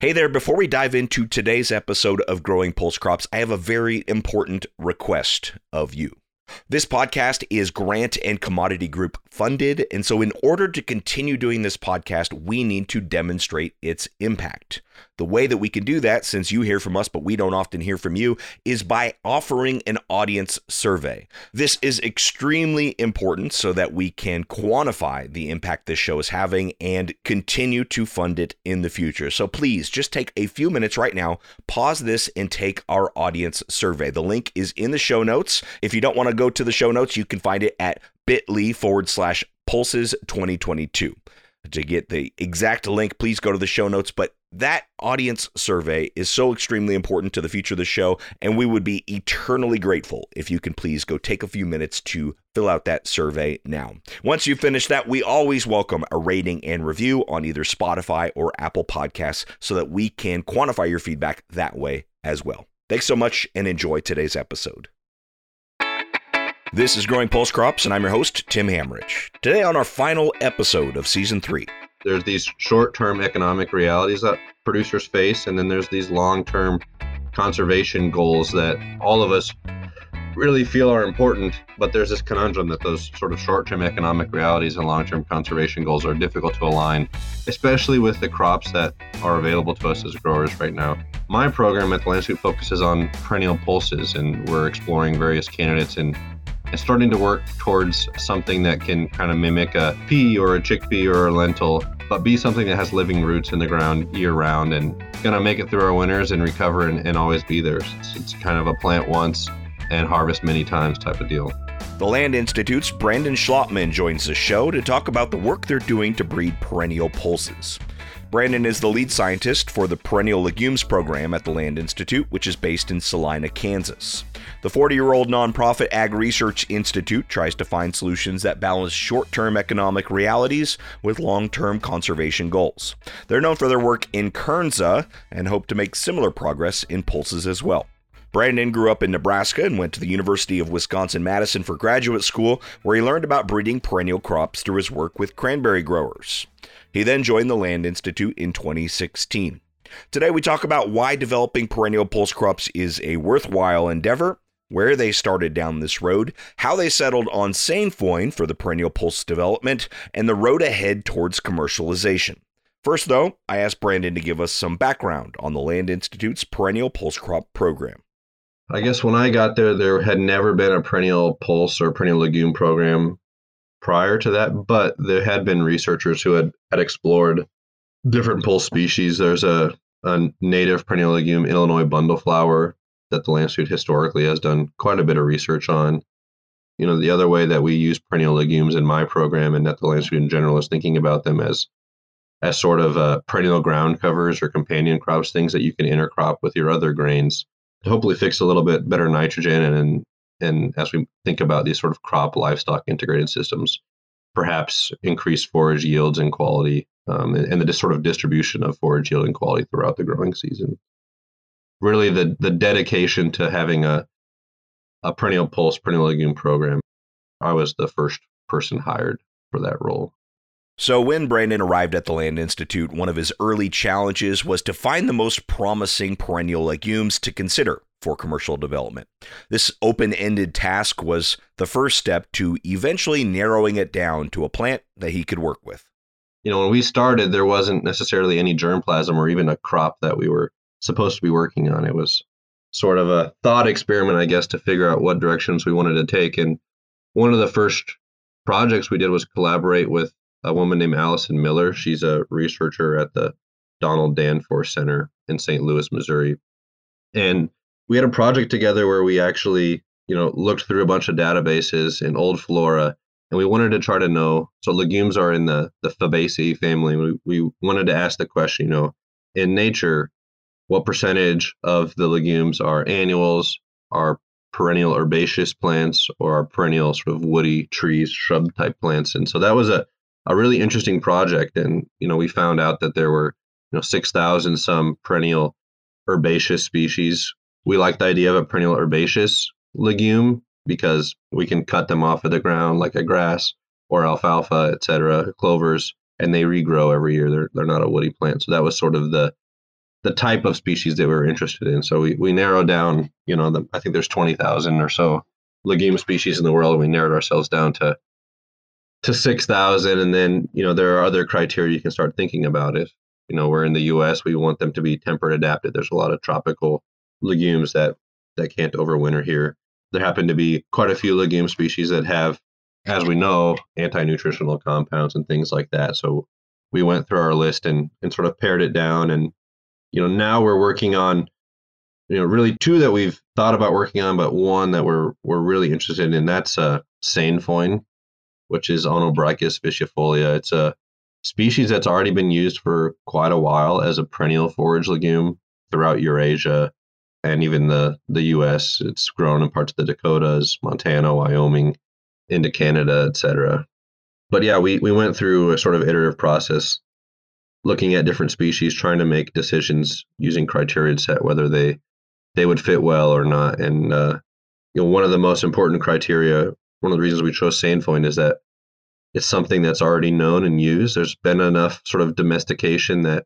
Hey there, before we dive into today's episode of Growing Pulse Crops, I have a very important request of you. This podcast is grant and commodity group funded, and so in order to continue doing this podcast, we need to demonstrate its impact. The way that we can do that, since you hear from us, but we don't often hear from you, is by offering an audience survey. This is extremely important so that we can quantify the impact this show is having and continue to fund it in the future. So please just take a few minutes right now, pause this and take our audience survey. The link is in the show notes. If you don't want to go to the show notes, you can find it at bit.ly/pulses2022. To get the exact link, please go to the show notes. But that audience survey is so extremely important to the future of the show, and we would be eternally grateful if you can please go take a few minutes to fill out that survey now. Once you finish that, we always welcome a rating and review on either Spotify or Apple Podcasts so that we can quantify your feedback that way as well. Thanks so much and enjoy today's episode. This is Growing Pulse Crops, and I'm your host, Tim Hamrich. Today on our final episode of Season 3. There's these short-term economic realities that producers face, and then there's these long-term conservation goals that all of us really feel are important, but there's this conundrum that those sort of short-term economic realities and long-term conservation goals are difficult to align, especially with the crops that are available to us as growers right now. My program at the Land Institute focuses on perennial pulses, and we're exploring various candidates and starting to work towards something that can kind of mimic a pea or a chickpea or a lentil, but be something that has living roots in the ground year round and gonna make it through our winters and recover and always be there. It's kind of a plant once and harvest many times type of deal. The Land Institute's Brandon Schlautman joins the show to talk about the work they're doing to breed perennial pulses. Brandon is the lead scientist for the Perennial Legumes program at the Land Institute, which is based in Salina, Kansas. The 40-year-old nonprofit Ag Research Institute tries to find solutions that balance short-term economic realities with long-term conservation goals. They're known for their work in Kernza and hope to make similar progress in pulses as well. Brandon grew up in Nebraska and went to the University of Wisconsin-Madison for graduate school, where he learned about breeding perennial crops through his work with cranberry growers. He then joined the Land Institute in 2016. Today we talk about why developing perennial pulse crops is a worthwhile endeavor, where they started down this road, how they settled on sainfoin for the perennial pulse development, and the road ahead towards commercialization. First, though, I asked Brandon to give us some background on the Land Institute's perennial pulse crop program. I guess when I got there, there had never been a perennial pulse or perennial legume program prior to that, but there had been researchers who had explored different pulse species. There's a native perennial legume, Illinois bundleflower, that the Land Institute historically has done quite a bit of research on. You know, the other way that we use perennial legumes in my program and at the Land Institute in general is thinking about them as sort of perennial ground covers or companion crops, things that you can intercrop with your other grains. Hopefully fix a little bit better nitrogen and as we think about these sort of crop livestock integrated systems, perhaps increase forage yields and quality and the sort of distribution of forage yield and quality throughout the growing season. Really the dedication to having a perennial pulse, perennial legume program, I was the first person hired for that role. So when Brandon arrived at the Land Institute, one of his early challenges was to find the most promising perennial legumes to consider for commercial development. This open-ended task was the first step to eventually narrowing it down to a plant that he could work with. You know, when we started, there wasn't necessarily any germplasm or even a crop that we were supposed to be working on. It was sort of a thought experiment, I guess, to figure out what directions we wanted to take. And one of the first projects we did was collaborate with a woman named Allison Miller. She's a researcher at the Donald Danforth Center in St. Louis, Missouri. And we had a project together where we actually, you know, looked through a bunch of databases in old flora, and we wanted to try to know, so legumes are in the Fabaceae family. We wanted to ask the question, you know, in nature, what percentage of the legumes are annuals, are perennial herbaceous plants, or are perennial sort of woody trees, shrub type plants? And so that was a really interesting project. And, you know, we found out that there were, you know, 6,000 some perennial herbaceous species. We like the idea of a perennial herbaceous legume because we can cut them off of the ground like a grass or alfalfa, etc., clovers, and they regrow every year. They're not a woody plant. So that was sort of the the type of species that we were interested in. So we narrowed down, you know, I think there's 20,000 or so legume species in the world. We narrowed ourselves down to 6,000. And then, you know, there are other criteria you can start thinking about. If, you know, we're in the U.S., we want them to be temperate adapted. There's a lot of tropical legumes that can't overwinter here. There happen to be quite a few legume species that have, as we know, anti-nutritional compounds and things like that. So we went through our list and sort of pared it down. And, you know, now we're working on, you know, really two that we've thought about working on, but one that we're really interested in. That's sainfoin, which is Onobrychis viciifolia. It's a species that's already been used for quite a while as a perennial forage legume throughout Eurasia and even the U.S. It's grown in parts of the Dakotas, Montana, Wyoming, into Canada, etc. But yeah, we went through a sort of iterative process, looking at different species, trying to make decisions using criteria to set whether they would fit well or not. And you know, one of the most important criteria, one of the reasons we chose sainfoin, is that it's something that's already known and used. There's been enough sort of domestication that,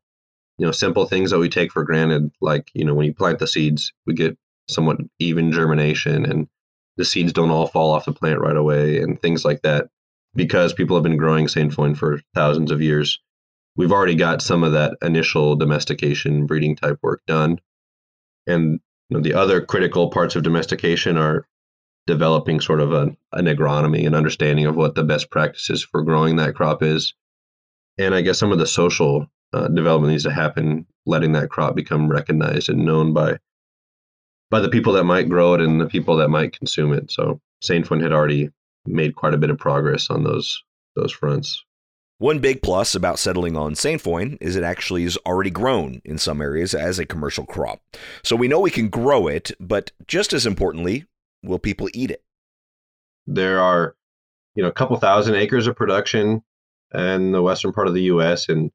you know, simple things that we take for granted, like, you know, when you plant the seeds, we get somewhat even germination and the seeds don't all fall off the plant right away and things like that. Because people have been growing sainfoin for thousands of years, we've already got some of that initial domestication breeding type work done. And, you know, the other critical parts of domestication are developing sort of an agronomy and understanding of what the best practices for growing that crop is. And I guess some of the social development needs to happen, letting that crop become recognized and known by the people that might grow it and the people that might consume it. So sainfoin had already made quite a bit of progress on those fronts. One big plus about settling on sainfoin is it actually is already grown in some areas as a commercial crop. So we know we can grow it, but just as importantly, will people eat it? There are, you know, a couple thousand acres of production in the western part of the U.S., and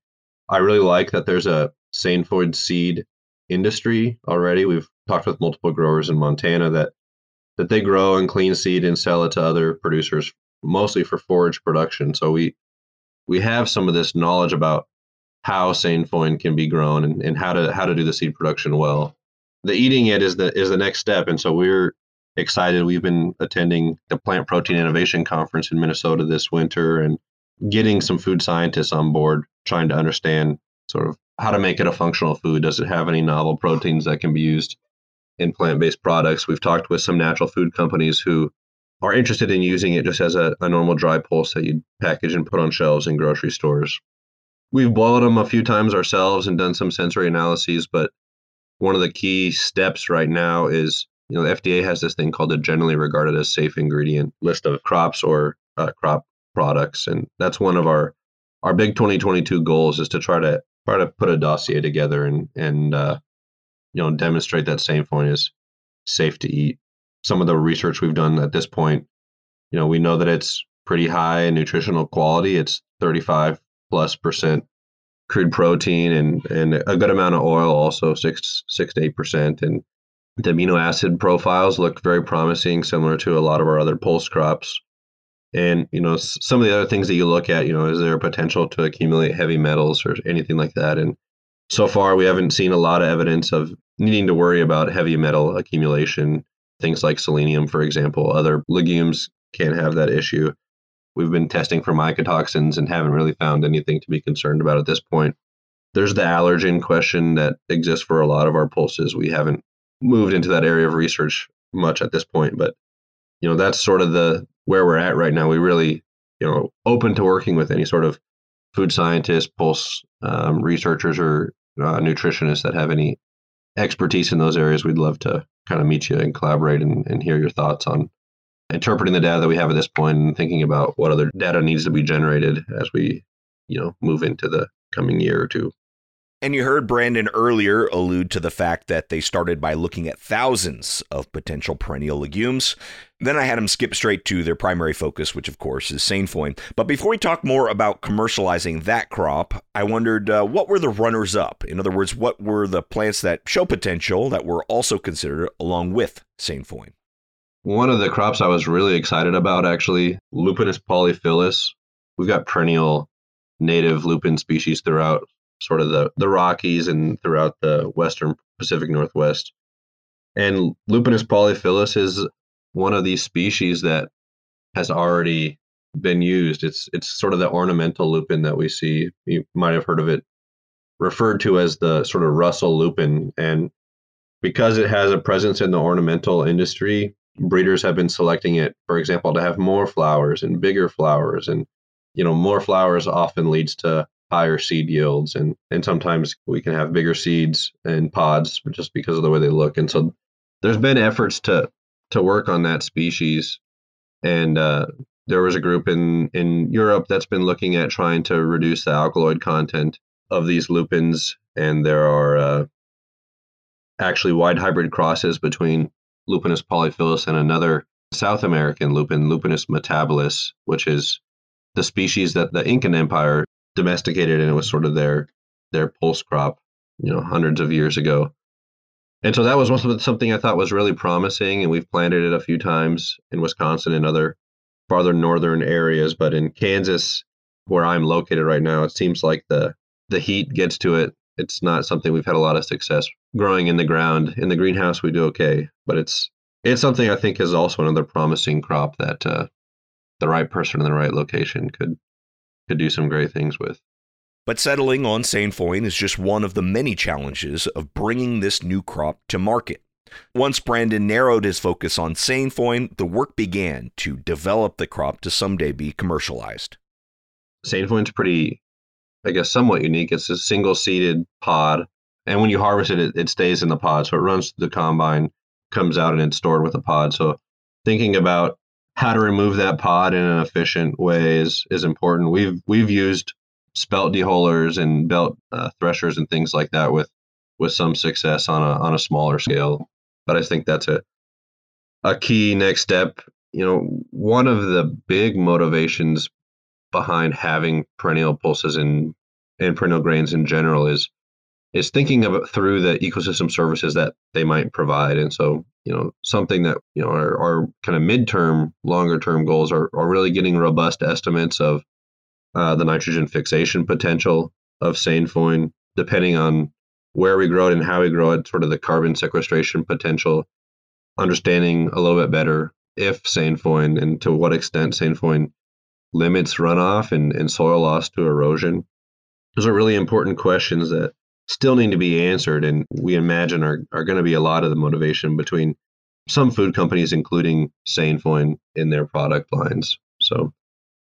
I really like that there's a sainfoin seed industry already. We've talked with multiple growers in Montana that they grow and clean seed and sell it to other producers, mostly for forage production. So we have some of this knowledge about how sainfoin can be grown and how to do the seed production well. The eating it is the next step. And so we're excited. We've been attending the Plant Protein Innovation Conference in Minnesota this winter and getting some food scientists on board, trying to understand sort of how to make it a functional food. Does it have any novel proteins that can be used in plant-based products? We've talked with some natural food companies who are interested in using it just as a normal dry pulse that you package and put on shelves in grocery stores. We've boiled them a few times ourselves and done some sensory analyses, but one of the key steps right now is, you know, the FDA has this thing called the generally regarded as safe ingredient list of crops or crop products. And that's one of our big 2022 goals, is to try to put a dossier together and you know, demonstrate that sainfoin is safe to eat. Some of the research we've done at this point, you know, we know that it's pretty high in nutritional quality. It's 35+% crude protein and a good amount of oil, also 6 to 8%. And the amino acid profiles look very promising, similar to a lot of our other pulse crops. And, you know, some of the other things that you look at, you know, is there a potential to accumulate heavy metals or anything like that? And so far, we haven't seen a lot of evidence of needing to worry about heavy metal accumulation. Things like selenium, for example. Other legumes can't have that issue. We've been testing for mycotoxins and haven't really found anything to be concerned about at this point. There's the allergen question that exists for a lot of our pulses. We haven't moved into that area of research much at this point, but, you know, that's sort of where we're at right now. We really, you know, open to working with any sort of food scientists, pulse researchers, or nutritionists that have any expertise in those areas. We'd love to kind of meet you and collaborate and hear your thoughts on interpreting the data that we have at this point and thinking about what other data needs to be generated as we, you know, move into the coming year or two. And you heard Brandon earlier allude to the fact that they started by looking at thousands of potential perennial legumes. Then I had him skip straight to their primary focus, which, of course, is sainfoin. But before we talk more about commercializing that crop, I wondered, what were the runners up? In other words, what were the plants that show potential that were also considered along with sainfoin? One of the crops I was really excited about, actually, Lupinus polyphyllus. We've got perennial native lupin species throughout sort of the Rockies and throughout the Western Pacific Northwest. And Lupinus polyphyllus is one of these species that has already been used. It's sort of the ornamental lupin that we see. You might have heard of it referred to as the sort of Russell lupin. And because it has a presence in the ornamental industry, breeders have been selecting it, for example, to have more flowers and bigger flowers. And, you know, more flowers often leads to higher seed yields. And sometimes we can have bigger seeds and pods just because of the way they look. And so there's been efforts to work on that species. And there was a group in Europe that's been looking at trying to reduce the alkaloid content of these lupins. And there are actually wide hybrid crosses between Lupinus polyphyllus and another South American lupin, Lupinus mutabilis, which is the species that the Incan Empire domesticated, and it was sort of their pulse crop, you know, hundreds of years ago. And so that was something I thought was really promising, and we've planted it a few times in Wisconsin and other farther northern areas. But in Kansas, where I'm located right now, it seems like the heat gets to it. It's not something we've had a lot of success growing in the ground. In the greenhouse, we do okay, but it's something I think is also another promising crop that the right person in the right location could do some great things with. But settling on sainfoin is just one of the many challenges of bringing this new crop to market. Once Brandon narrowed his focus on sainfoin, the work began to develop the crop to someday be commercialized. Sainfoin's pretty, I guess, somewhat unique. It's a single-seeded pod, and when you harvest it, it stays in the pod. So it runs through the combine, comes out, and it's stored with a pod. So thinking about how to remove that pod in an efficient way is important. We've used spelt deholers and belt threshers and things like that with some success on a smaller scale. But I think that's a key next step. You know, one of the big motivations behind having perennial pulses and perennial grains in general is thinking about through the ecosystem services that they might provide. And so, you know, something that, you know, our kind of midterm, longer term goals are really getting robust estimates of the nitrogen fixation potential of sainfoin, depending on where we grow it and how we grow it, sort of the carbon sequestration potential, understanding a little bit better if sainfoin and to what extent sainfoin limits runoff and soil loss to erosion. Those are really important questions that still need to be answered, and we imagine are going to be a lot of the motivation between some food companies including sainfoin in their product lines. So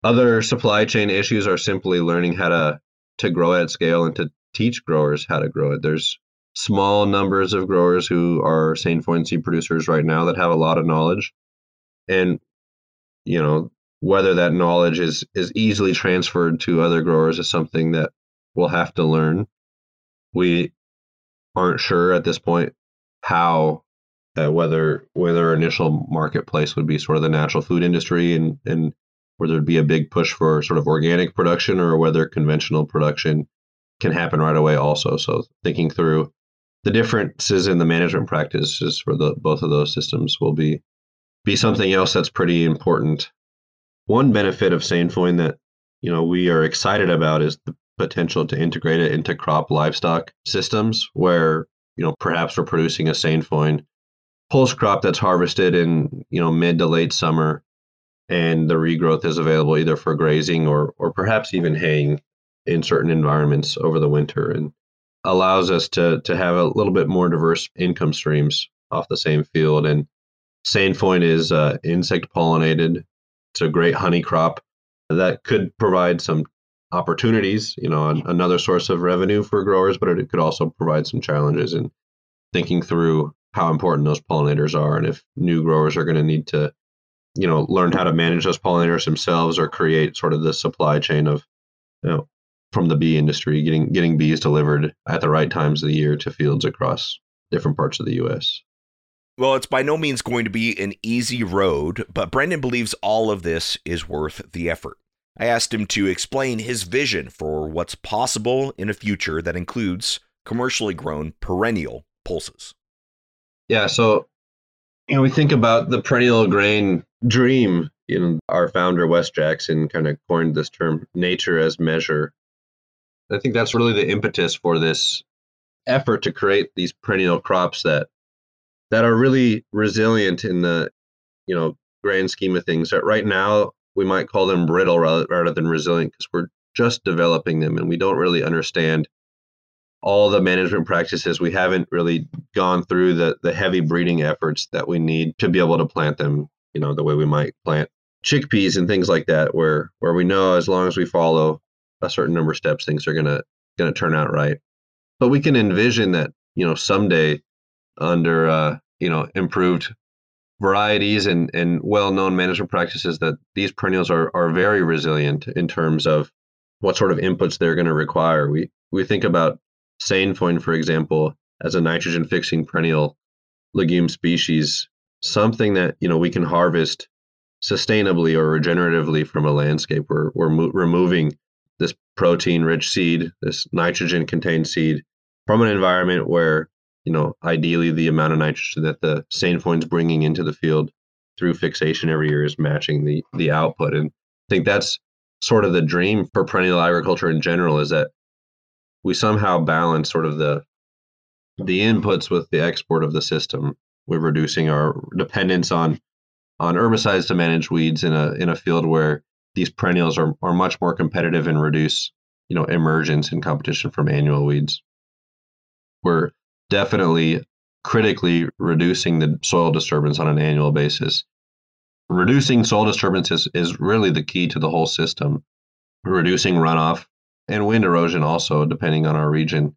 other supply chain issues are simply learning how to grow at scale and to teach growers how to grow it. There's small numbers of growers who are sainfoin seed producers right now that have a lot of knowledge. And, you know, whether that knowledge is easily transferred to other growers is something that we'll have to learn. We aren't sure at this point how, whether initial marketplace would be sort of the natural food industry and whether it'd be a big push for sort of organic production or whether conventional production can happen right away also. So thinking through the differences in the management practices for both of those systems will be something else that's pretty important. One benefit of sainfoin that, you know, we are excited about is the potential to integrate it into crop livestock systems where, you know, perhaps we're producing a sainfoin pulse crop that's harvested in, you know, mid to late summer. And the regrowth is available either for grazing or perhaps even haying in certain environments over the winter, and allows us to have a little bit more diverse income streams off the same field. And sainfoin is insect pollinated. It's a great honey crop that could provide some opportunities, you know, another source of revenue for growers, but it could also provide some challenges in thinking through how important those pollinators are and if new growers are going to need to, you know, learn how to manage those pollinators themselves or create sort of the supply chain of, you know, from the bee industry, getting bees delivered at the right times of the year to fields across different parts of the U.S. Well, it's by no means going to be an easy road, but Brandon believes all of this is worth the effort. I asked him to explain his vision for what's possible in a future that includes commercially grown perennial pulses. Yeah, so, you know, we think about the perennial grain dream. You know, our founder, Wes Jackson, kind of coined this term, nature as measure. I think that's really the impetus for this effort to create these perennial crops that are really resilient in the, you know, grand scheme of things. That right now we might call them brittle rather than resilient, because we're just developing them and we don't really understand all the management practices. We haven't really gone through the heavy breeding efforts that we need to be able to plant them, you know, the way we might plant chickpeas and things like that, where we know as long as we follow a certain number of steps, things are gonna turn out right. But we can envision that, you know, someday under you know, improved varieties and well-known management practices, that these perennials are very resilient in terms of what sort of inputs they're going to require. We think about sainfoin, for example, as a nitrogen-fixing perennial legume species, something that, you know, we can harvest sustainably or regeneratively from a landscape. We're removing this protein-rich seed, this nitrogen-contained seed, from an environment where, you know, ideally the amount of nitrogen that the sainfoin's bringing into the field through fixation every year is matching the output. And I think that's sort of the dream for perennial agriculture in general, is that we somehow balance sort of the inputs with the export of the system. We're reducing our dependence on herbicides to manage weeds in a field where these perennials are much more competitive and reduce, you know, emergence and competition from annual weeds. We're definitely critically reducing the soil disturbance on an annual basis. Reducing soil disturbance is really the key to the whole system. Reducing runoff and wind erosion also, depending on our region.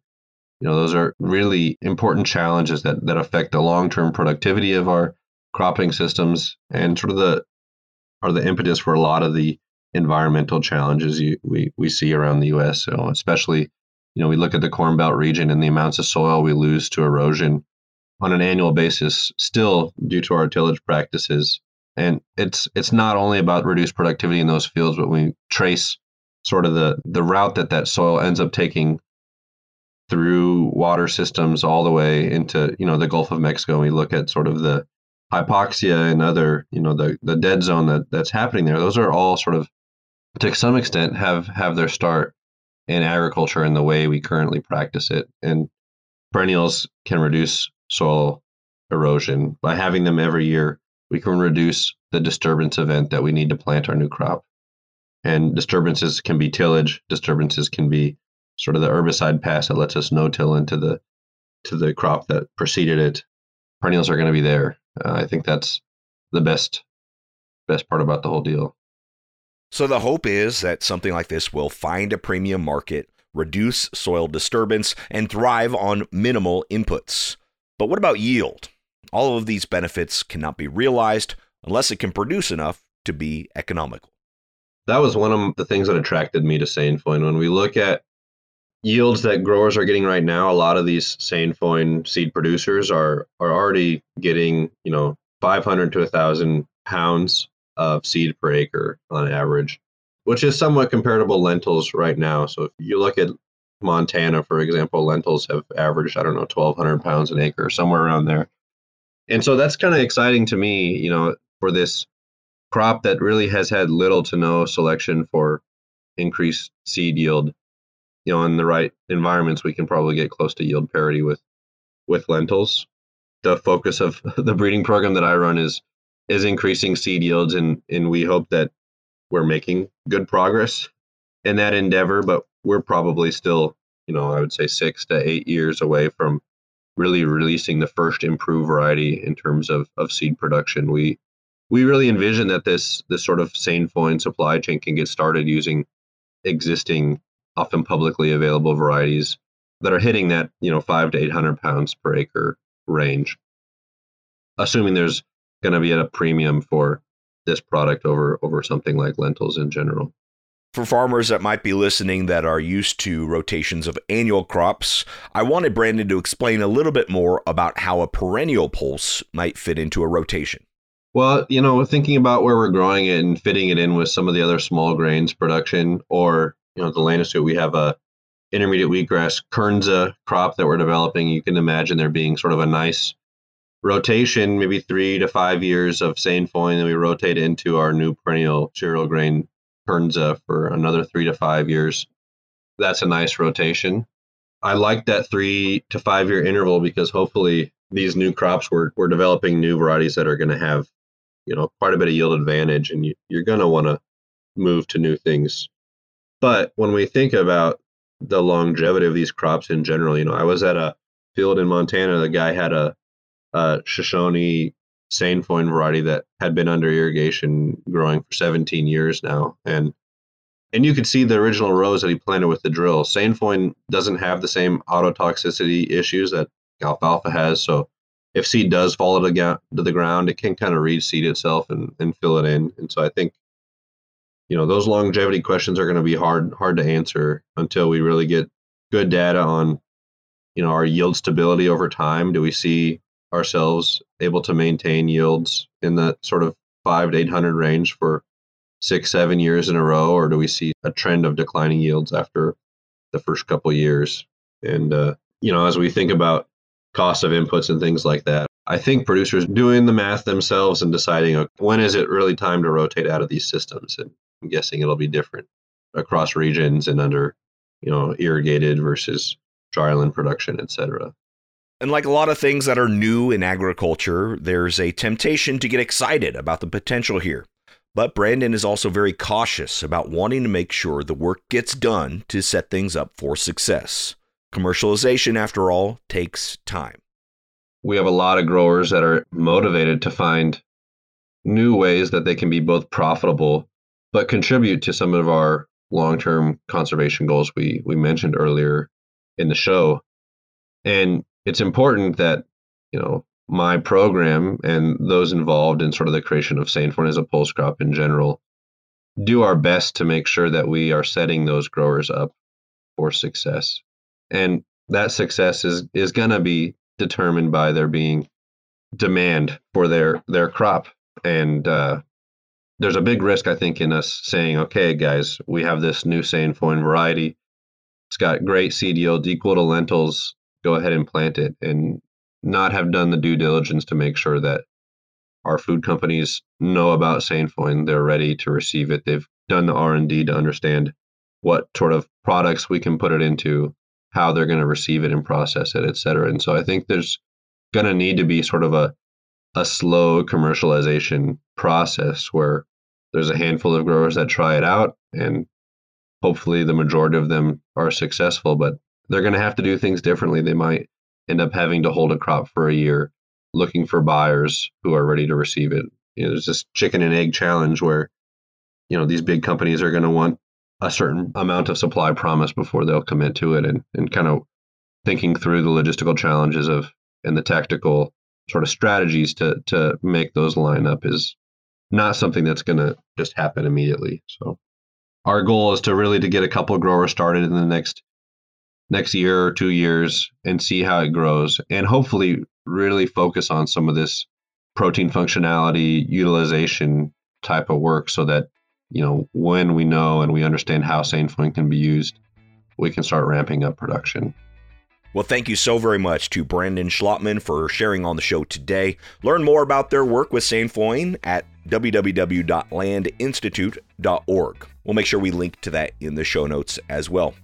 You know, those are really important challenges that affect the long-term productivity of our cropping systems and sort of the impetus for a lot of the environmental challenges we see around the U.S. So especially, you know, we look at the Corn Belt region and the amounts of soil we lose to erosion on an annual basis, still due to our tillage practices. And it's not only about reduced productivity in those fields, but we trace sort of the route that soil ends up taking through water systems all the way into, you know, the Gulf of Mexico. And we look at sort of the hypoxia and other, you know, the dead zone that's happening there. Those are all sort of, to some extent, have their start in agriculture and the way we currently practice it. And perennials can reduce soil erosion. By having them every year, we can reduce the disturbance event that we need to plant our new crop. And disturbances can be tillage. Disturbances can be sort of the herbicide pass that lets us no-till into the crop that preceded it. Perennials are going to be there. I think that's the best part about the whole deal. So the hope is that something like this will find a premium market, reduce soil disturbance, and thrive on minimal inputs. But what about yield? All of these benefits cannot be realized unless it can produce enough to be economical. That was one of the things that attracted me to sainfoin. When we look at yields that growers are getting right now, a lot of these sainfoin seed producers are already getting, you know, 500 to 1,000 pounds of seed per acre on average, which is somewhat comparable to lentils right now. So if you look at Montana, for example, lentils have averaged, I don't know, 1,200 pounds an acre, somewhere around there. And so that's kind of exciting to me, you know, for this crop that really has had little to no selection for increased seed yield. You know, in the right environments, we can probably get close to yield parity with lentils. The focus of the breeding program that I run is increasing seed yields, and we hope that we're making good progress in that endeavor, but we're probably still, you know, I would say 6 to 8 years away from really releasing the first improved variety in terms of seed production. We really envision that this sort of sainfoin supply chain can get started using existing, often publicly available varieties that are hitting that, you know, 500 to 800 pounds per acre range, assuming there's going to be at a premium for this product over something like lentils in general. For farmers that might be listening that are used to rotations of annual crops, I wanted Brandon to explain a little bit more about how a perennial pulse might fit into a rotation. Well, you know, thinking about where we're growing it and fitting it in with some of the other small grains production, or, you know, the Land Institute, we have a intermediate wheatgrass Kernza crop that we're developing. You can imagine there being sort of a nice rotation, maybe 3 to 5 years of sainfoin, then we rotate into our new perennial cereal grain Kernza for another 3 to 5 years. that's a nice rotation. I like that 3 to 5 year interval because hopefully these new crops, we're developing new varieties that are going to have, you know, quite a bit of yield advantage, and you're going to want to move to new things. But when we think about the longevity of these crops in general, you know, I was at a field in Montana. The guy had a Shoshone sainfoin variety that had been under irrigation growing for 17 years now. And you could see the original rows that he planted with the drill. Sainfoin doesn't have the same autotoxicity issues that alfalfa has. So if seed does fall to the ground, it can kind of reseed itself and fill it in. And so I think, you know, those longevity questions are going to be hard to answer until we really get good data on, you know, our yield stability over time. Do we see ourselves able to maintain yields in the sort of 500 to 800 range for 6-7 years in a row, or do we see a trend of declining yields after the first couple of years? And you know, as we think about cost of inputs and things like that, I think producers doing the math themselves and deciding when is it really time to rotate out of these systems, and I'm guessing it'll be different across regions and under, you know, irrigated versus dryland production, etc. And like a lot of things that are new in agriculture, there's a temptation to get excited about the potential here. But Brandon is also very cautious about wanting to make sure the work gets done to set things up for success. Commercialization, after all, takes time. We have a lot of growers that are motivated to find new ways that they can be both profitable but contribute to some of our long-term conservation goals we mentioned earlier in the show. And it's important that, you know, my program and those involved in sort of the creation of sainfoin as a pulse crop in general do our best to make sure that we are setting those growers up for success. And that success is going to be determined by there being demand for their crop. And there's a big risk, I think, in us saying, okay, guys, we have this new sainfoin variety. It's got great seed yield, equal to lentils. Go ahead and plant it, and not have done the due diligence to make sure that our food companies know about sainfoin. They're ready to receive it. They've done the R&D to understand what sort of products we can put it into, how they're going to receive it and process it, et cetera. And so I think there's going to need to be sort of a slow commercialization process where there's a handful of growers that try it out, and hopefully the majority of them are successful, but they're going to have to do things differently. They might end up having to hold a crop for a year looking for buyers who are ready to receive it. You know, there's this chicken and egg challenge where, you know, these big companies are going to want a certain amount of supply promised before they'll commit to it, and kind of thinking through the logistical challenges of and the tactical sort of strategies to make those line up is not something that's going to just happen immediately. So our goal is to really to get a couple of growers started in the next year or 2 years and see how it grows, and hopefully really focus on some of this protein functionality utilization type of work so that, you know, when we know and we understand how sainfoin can be used, we can start ramping up production. Well, thank you so very much to Brandon Schlautman for sharing on the show today. Learn more about their work with sainfoin at www.landinstitute.org. We'll make sure we link to that in the show notes as well.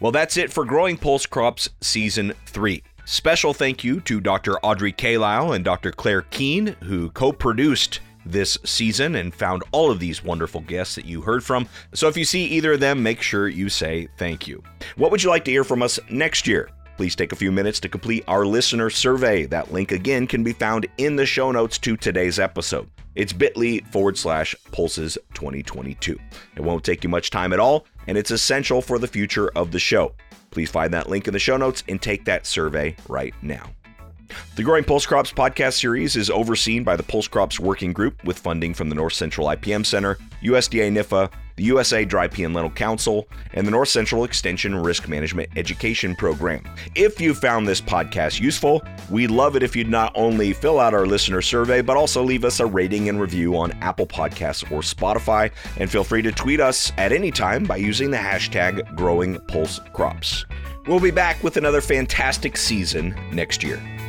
Well, that's it for Growing Pulse Crops Season 3. Special thank you to Dr. Audrey Kalile and Dr. Claire Keene, who co-produced this season and found all of these wonderful guests that you heard from. So if you see either of them, make sure you say thank you. What would you like to hear from us next year? Please take a few minutes to complete our listener survey. That link, again, can be found in the show notes to today's episode. It's bit.ly/Pulses2022. It won't take you much time at all, and it's essential for the future of the show. Please find that link in the show notes and take that survey right now. The Growing Pulse Crops podcast series is overseen by the Pulse Crops Working Group with funding from the North Central IPM Center, USDA NIFA, the USA Dry Pea and Lentil Council, and the North Central Extension Risk Management Education Program. If you found this podcast useful, we'd love it if you'd not only fill out our listener survey, but also leave us a rating and review on Apple Podcasts or Spotify. And feel free to tweet us at any time by using the hashtag GrowingPulseCrops. We'll be back with another fantastic season next year.